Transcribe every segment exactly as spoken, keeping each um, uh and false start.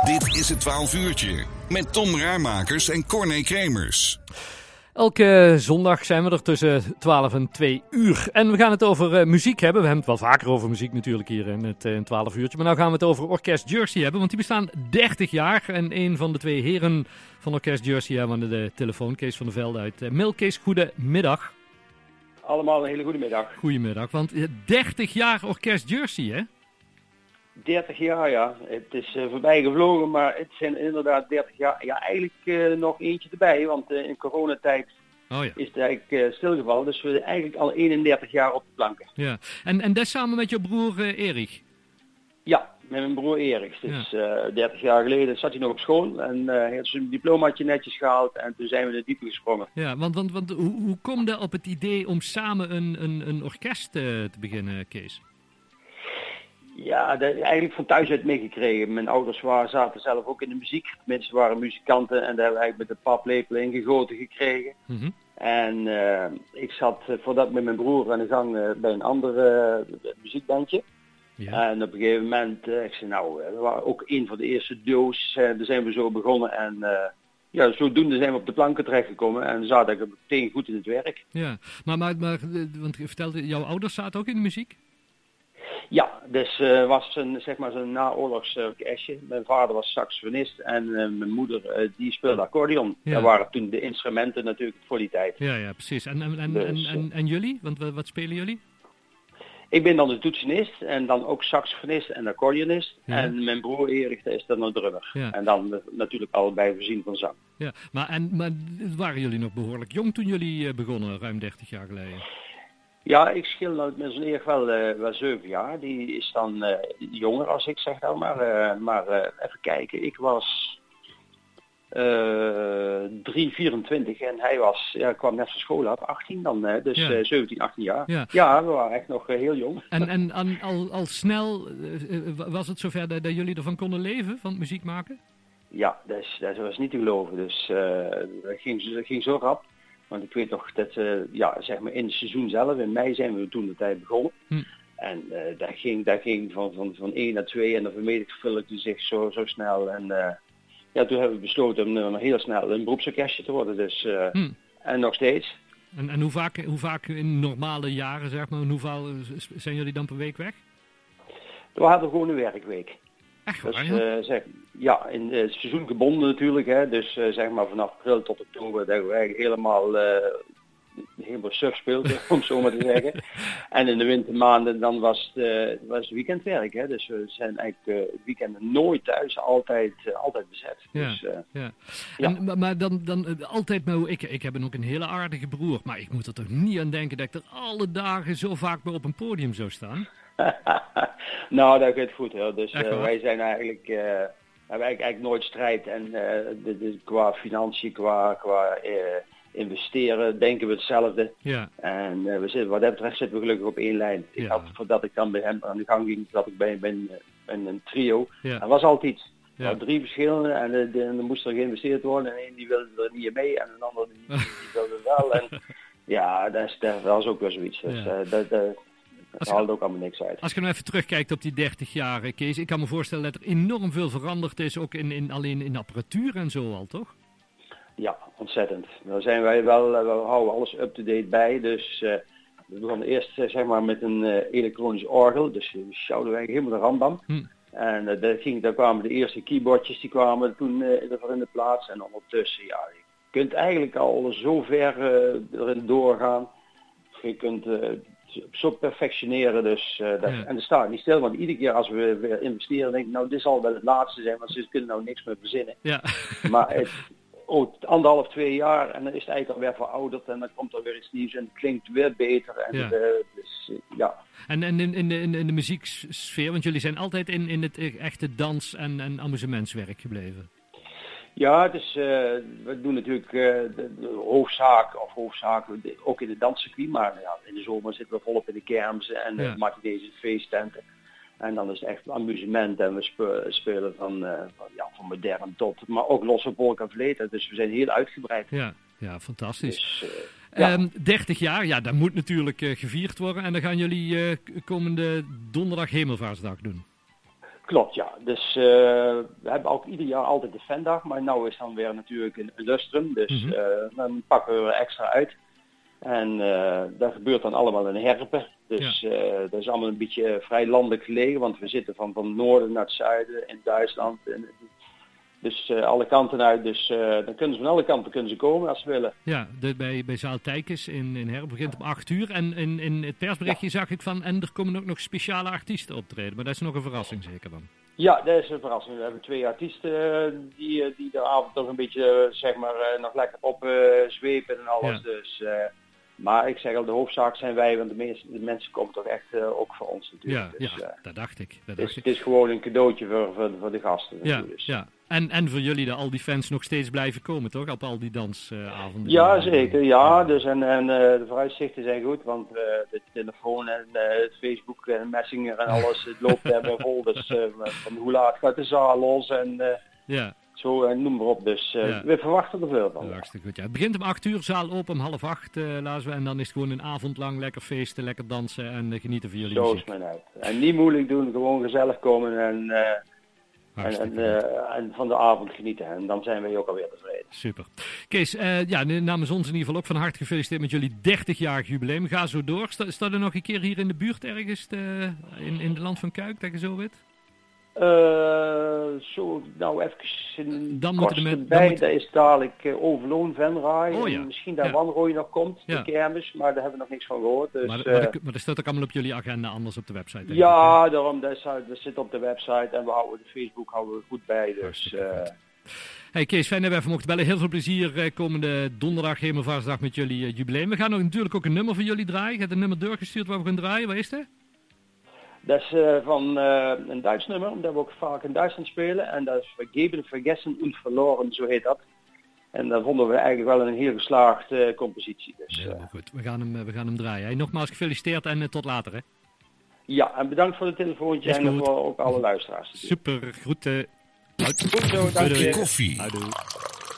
Dit is het twaalf uurtje met Tom Raaijmakers en Corné Kremers. Elke zondag zijn we er tussen twaalf en twee uur. En we gaan het over uh, muziek hebben. We hebben het wel vaker over muziek natuurlijk hier in het uh, twaalf uurtje. Maar nu gaan we het over Orkest Jersey hebben. Want die bestaan dertig jaar. En een van de twee heren van Orkest Jersey hebben we aan de telefoon. Kees van de Velde uit uh, Milkcase. Goedemiddag. Allemaal een hele goede middag. Goedemiddag. Want uh, dertig jaar Orkest Jersey, hè? dertig jaar, ja. Het is uh, voorbij gevlogen, maar het zijn inderdaad dertig jaar. Ja, eigenlijk uh, nog eentje erbij, want uh, in coronatijd oh, ja. is het eigenlijk uh, stilgevallen. Dus we zijn eigenlijk al eenendertig jaar op de planken. Ja. En, en dat samen met je broer uh, Erik? Ja, met mijn broer Erik. Dus ja. uh, dertig jaar geleden zat hij nog op school en uh, heeft zijn diplomaatje netjes gehaald en toen zijn we de diepe gesprongen. Ja, want, want, want hoe, hoe kom je op het idee om samen een, een, een orkest uh, te beginnen, Kees? Ja, dat is eigenlijk van thuis uit meegekregen. Mijn ouders waren, zaten zelf ook in de muziek. Mensen waren muzikanten en daar hebben we eigenlijk met een paplepel ingegoten gekregen. Mm-hmm. En uh, ik zat voordat met mijn broer aan de gang uh, bij een andere uh, muziekbandje. Ja. En op een gegeven moment, uh, ik zei nou, we waren ook een van de eerste duo's. Uh, daar zijn we zo begonnen en... Uh, Ja, zodoende zijn we op de planken terechtgekomen en zaten ik meteen goed in het werk. Ja, maar, maar, maar want je vertelde, jouw ouders zaten ook in de muziek? Ja, dus uh, was een, zeg maar, zo'n naoorlogsorkestje. Mijn vader was saxofonist en uh, mijn moeder uh, die speelde accordeon. Ja. Dat waren toen de instrumenten natuurlijk voor die tijd. Ja, ja, precies. En, en, en, dus, en, en, en jullie? Want wat spelen jullie? Ik ben dan de toetsenist en dan ook saxofonist en accordeonist. Ja. En mijn broer Erik is dan een drummer. Ja. En dan uh, natuurlijk allebei voorzien van zang. Ja, maar, en, maar waren jullie nog behoorlijk jong toen jullie uh, begonnen, ruim dertig jaar geleden? Ja, ik schil nou met zo'n Erik wel, uh, wel zeven jaar. Die is dan uh, jonger als ik, zeg nou maar. Uh, maar uh, even kijken, ik was... Uh, drie komma vierentwintig en hij was, ja, kwam net van school af, achttien dan, hè, dus ja. uh, zeventien, achttien jaar. Ja. ja, we waren echt nog uh, heel jong. En, en, en al, al snel uh, was het zover dat, dat jullie ervan konden leven, van muziek maken? Ja, dat, is, dat was niet te geloven, dus uh, dat, ging, dat ging zo rap. Want ik weet nog dat, uh, ja, zeg maar in het seizoen zelf, in mei zijn we toen de tijd begonnen. Hm. En uh, dat ging, dat ging van, van, van één naar twee en dan vermenigvuldigde zich zo, zo snel en... Uh, Ja, toen hebben we besloten om uh, heel snel een beroepsorkestje te worden, dus uh, hmm. en nog steeds. En, en hoe, vaak, hoe vaak in normale jaren, zeg maar, hoeveel zijn jullie dan per week weg? We hadden gewoon een werkweek. Echt waar, dus, ja? Uh, zeg, ja, in het uh, seizoen gebonden natuurlijk, hè, dus uh, zeg maar vanaf april tot oktober, dat we eigenlijk helemaal... Uh, helemaal surf speelde, om zo maar te zeggen. En in de wintermaanden dan was het, uh, was het weekendwerk. Hè? Dus we zijn eigenlijk uh, weekenden nooit thuis, altijd, uh, altijd bezet. Ja, dus, uh, ja. Ja. En, maar, maar dan, dan uh, altijd, maar ik, ik heb ook een hele aardige broer, maar ik moet er toch niet aan denken dat ik er alle dagen zo vaak bij op een podium zou staan? Nou, dat gaat goed hoor. Dus uh, wij zijn eigenlijk... Uh, hebben eigenlijk nooit strijd en uh, de, de, qua financiën, qua... qua uh, investeren, denken we hetzelfde. Ja. En uh, we zitten, wat dat betreft zitten we gelukkig op één lijn. Ik ja. had, voordat ik dan bij hem aan de gang ging, dat ik bij, bij, een, bij een trio. Ja. Dat was altijd iets. Ja. Nou, drie verschillende en er moest er geïnvesteerd worden. En één die wilde er niet mee en een ander die, die wilde wel. En, ja, dat, is, dat was ook wel zoiets. Dus, ja. uh, dat, uh, dat haalt ook allemaal niks uit. Als je nou even terugkijkt op die dertig jaar, Kees. Ik kan me voorstellen dat er enorm veel veranderd is. Ook in, in, alleen in apparatuur en zo al, toch? Ja, ontzettend. Daar zijn wij wel, we houden alles up-to-date bij. Dus uh, we begonnen eerst uh, zeg maar met een uh, elektronisch orgel. Dus we sjouwden wij helemaal de rambam. Hm. En uh, daar, ging, daar kwamen de eerste keyboardjes, die kwamen toen uh, ervoor in de plaats. En ondertussen, ja, je kunt eigenlijk al zo ver uh, erin doorgaan. Je kunt uh, zo perfectioneren. Dus, uh, dat, ja. En dat staat niet stil, want iedere keer als we weer investeren, denk ik, nou, dit zal wel het laatste zijn, want ze kunnen nou niks meer verzinnen. Ja. Maar het... Oh, anderhalf, twee jaar en dan is het eigenlijk alweer verouderd en dan komt er weer iets nieuws en het klinkt weer beter. En, ja. Uh, dus, uh, ja. en, en in, in, de, in de muzieksfeer, want jullie zijn altijd in, in het echte dans- en, en amusementswerk gebleven. Ja, het is, uh, we doen natuurlijk uh, de, de hoofdzaak, of hoofdzaak ook in de danscircuit, maar ja, in de zomer zitten we volop in de kermis en ja. uh, maken deze feesttenten. En dan is het echt amusement en we spe- spelen van, uh, van, ja, van modern tot, maar ook losse polka verleden. Dus we zijn heel uitgebreid. Ja, ja, fantastisch. Dus, uh, ja. Um, dertig jaar, ja, dat moet natuurlijk uh, gevierd worden. En dan gaan jullie uh, komende donderdag Hemelvaartsdag doen. Klopt, ja. Dus uh, we hebben ook ieder jaar altijd de Vendag, maar nu is dan weer natuurlijk een lustrum, dus mm-hmm. uh, dan pakken we er extra uit. En uh, dat gebeurt dan allemaal in Herbe, dus ja. uh, dat is allemaal een beetje vrij landelijk gelegen, want we zitten van, van noorden naar het zuiden in Duitsland, en, dus uh, alle kanten uit, dus uh, dan kunnen ze van alle kanten kunnen ze komen als ze willen. Ja, de, bij, bij Zaal Tijkes in, in Herbe begint om acht uur en in, in het persberichtje ja. zag ik van, en er komen ook nog speciale artiesten optreden, maar dat is nog een verrassing zeker dan? Ja, dat is een verrassing. We hebben twee artiesten die, die de avond toch een beetje, zeg maar, nog lekker opzwepen uh, en alles, ja. dus... Uh, Maar ik zeg al, de hoofdzaak zijn wij, want de, meeste, de mensen komen toch echt uh, ook voor ons natuurlijk. Ja, dus, ja uh, dat dacht ik. Dat dus, dacht het is ik. gewoon een cadeautje voor, voor, voor de gasten. Ja, dus. ja. En, en voor jullie dat al die fans nog steeds blijven komen, toch? Op al die dansavonden. Uh, ja, zeker. Ja, dus en, en uh, de vooruitzichten zijn goed, want uh, de telefoon en uh, het Facebook en Messenger en alles, het loopt helemaal vol. Dus uh, van hoe laat gaat de zaal los en... Uh, ja. Zo, noem maar op. Dus uh, ja. we verwachten er veel van. Hartstikke goed, ja. Het begint om acht uur, zaal open om half acht. Uh, laten we, en dan is het gewoon een avond lang lekker feesten, lekker dansen en uh, genieten van jullie zo muziek. Zo is men uit. En niet moeilijk doen, gewoon gezellig komen en... Uh... En, en, uh, en van de avond genieten. En dan zijn wij ook alweer tevreden. Super. Kees, uh, ja, namens ons in ieder geval ook van harte gefeliciteerd met jullie dertigjarig jubileum. Ga zo door. Sta, staat er nog een keer hier in de buurt ergens de, in, in het Land van Kuik, dat je zo weet? Uh, zo, nou even dan moeten we met, bij, moet... daar is dadelijk uh, Overloon, Wanrooi, oh, ja. en misschien daar ja. Wanrooi nog komt, ja. de kermis, maar daar hebben we nog niks van gehoord. Dus, maar, maar, uh, maar dat staat ook allemaal op jullie agenda, anders op de website. Ja, ja, daarom, dat, is, dat zit op de website en we houden de Facebook houden we goed bij. Dus, uh, goed. Hey Kees, fijn dat we even mochten bellen. Heel veel plezier uh, komende donderdag, Hemelvaartsdag met jullie uh, jubileum. We gaan ook, natuurlijk ook een nummer van jullie draaien. Je hebt een nummer doorgestuurd waar we gaan draaien, waar is dat? Dat is uh, van uh, een Duits nummer, omdat we ook vaak in Duitsland spelen. En dat is Vergeben, Vergessen und Verloren, zo heet dat. En dat vonden we eigenlijk wel een heel geslaagde uh, compositie. Dus, uh... Heel goed, we gaan hem, we gaan hem draaien. Hey, nogmaals gefeliciteerd en uh, tot later. Hè? Ja, en bedankt voor het telefoontje en voor ook alle luisteraars. Super, groeten. Goed zo, dank je. Een koffie,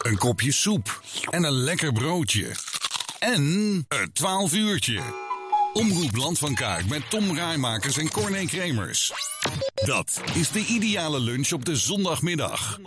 een kopje soep en een lekker broodje. En een twaalf uurtje. Omroep Land van Kaak met Tom Raaijmakers en Corné Kremers. Dat is de ideale lunch op de zondagmiddag.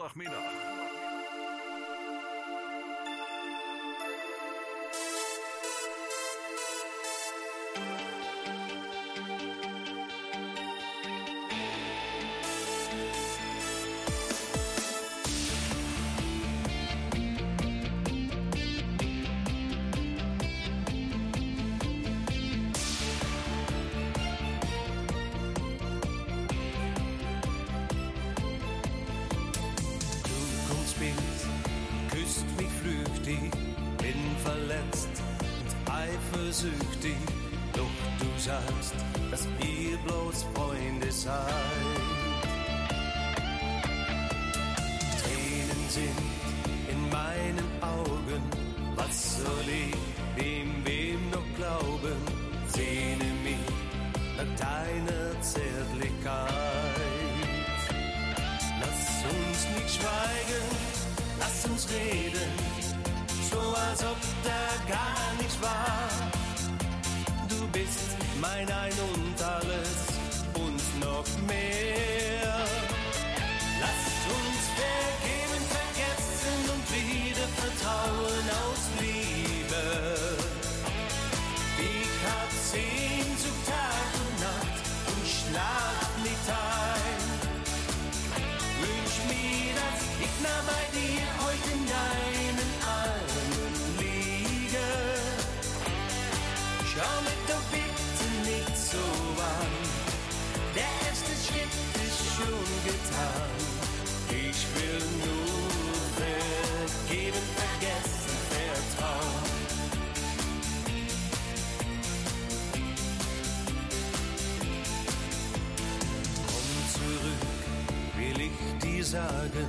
Sagen,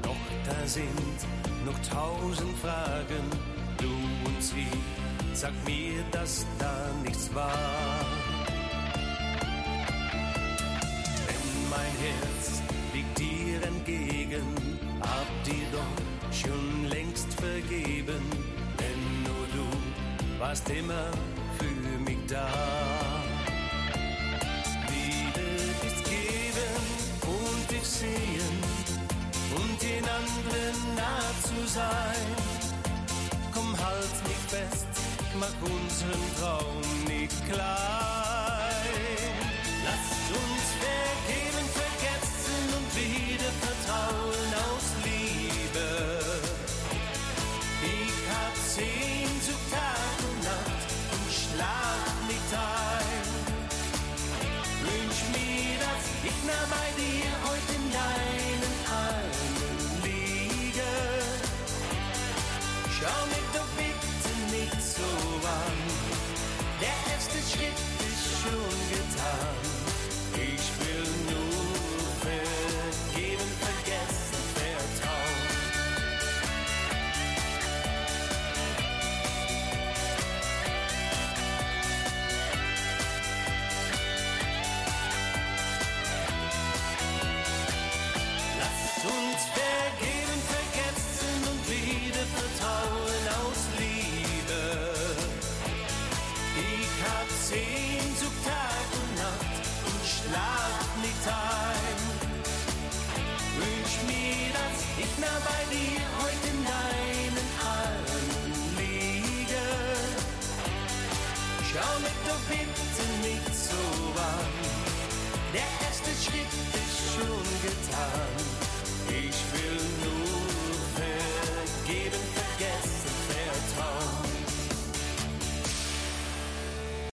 doch da sind noch tausend Fragen. Du und sie, sag mir, dass da nichts war. Denn mein Herz liegt dir entgegen, hab dir doch schon längst vergeben. Denn nur du warst immer für mich da. Liebe ist geben und sehen und den anderen nah zu sein. Komm, halt mich fest, mach unseren Traum nicht klein. Lasst uns vergeben, vergessen und wieder vertrauen aus Liebe. Ich hab Sehnsucht Tag und Nacht und schlaf nicht ein. Wünsch mir, dass ich nah bei dir heute in deinen Armen liege. Schau mich doch bitte nicht so an. Der erste Schritt ist schon getan. Ich will nur vergeben, vergessen, vertrauen. Uns vergeben, vergessen und wieder vertrauen aus Liebe. Ich hab Sehnsucht Tag und Nacht und schlaf nicht ein. Wünsch mir, dass ich nah bei dir heute in deinen Armen liege. Schau mich doch bitte nicht so an. Der erste Schritt ist schon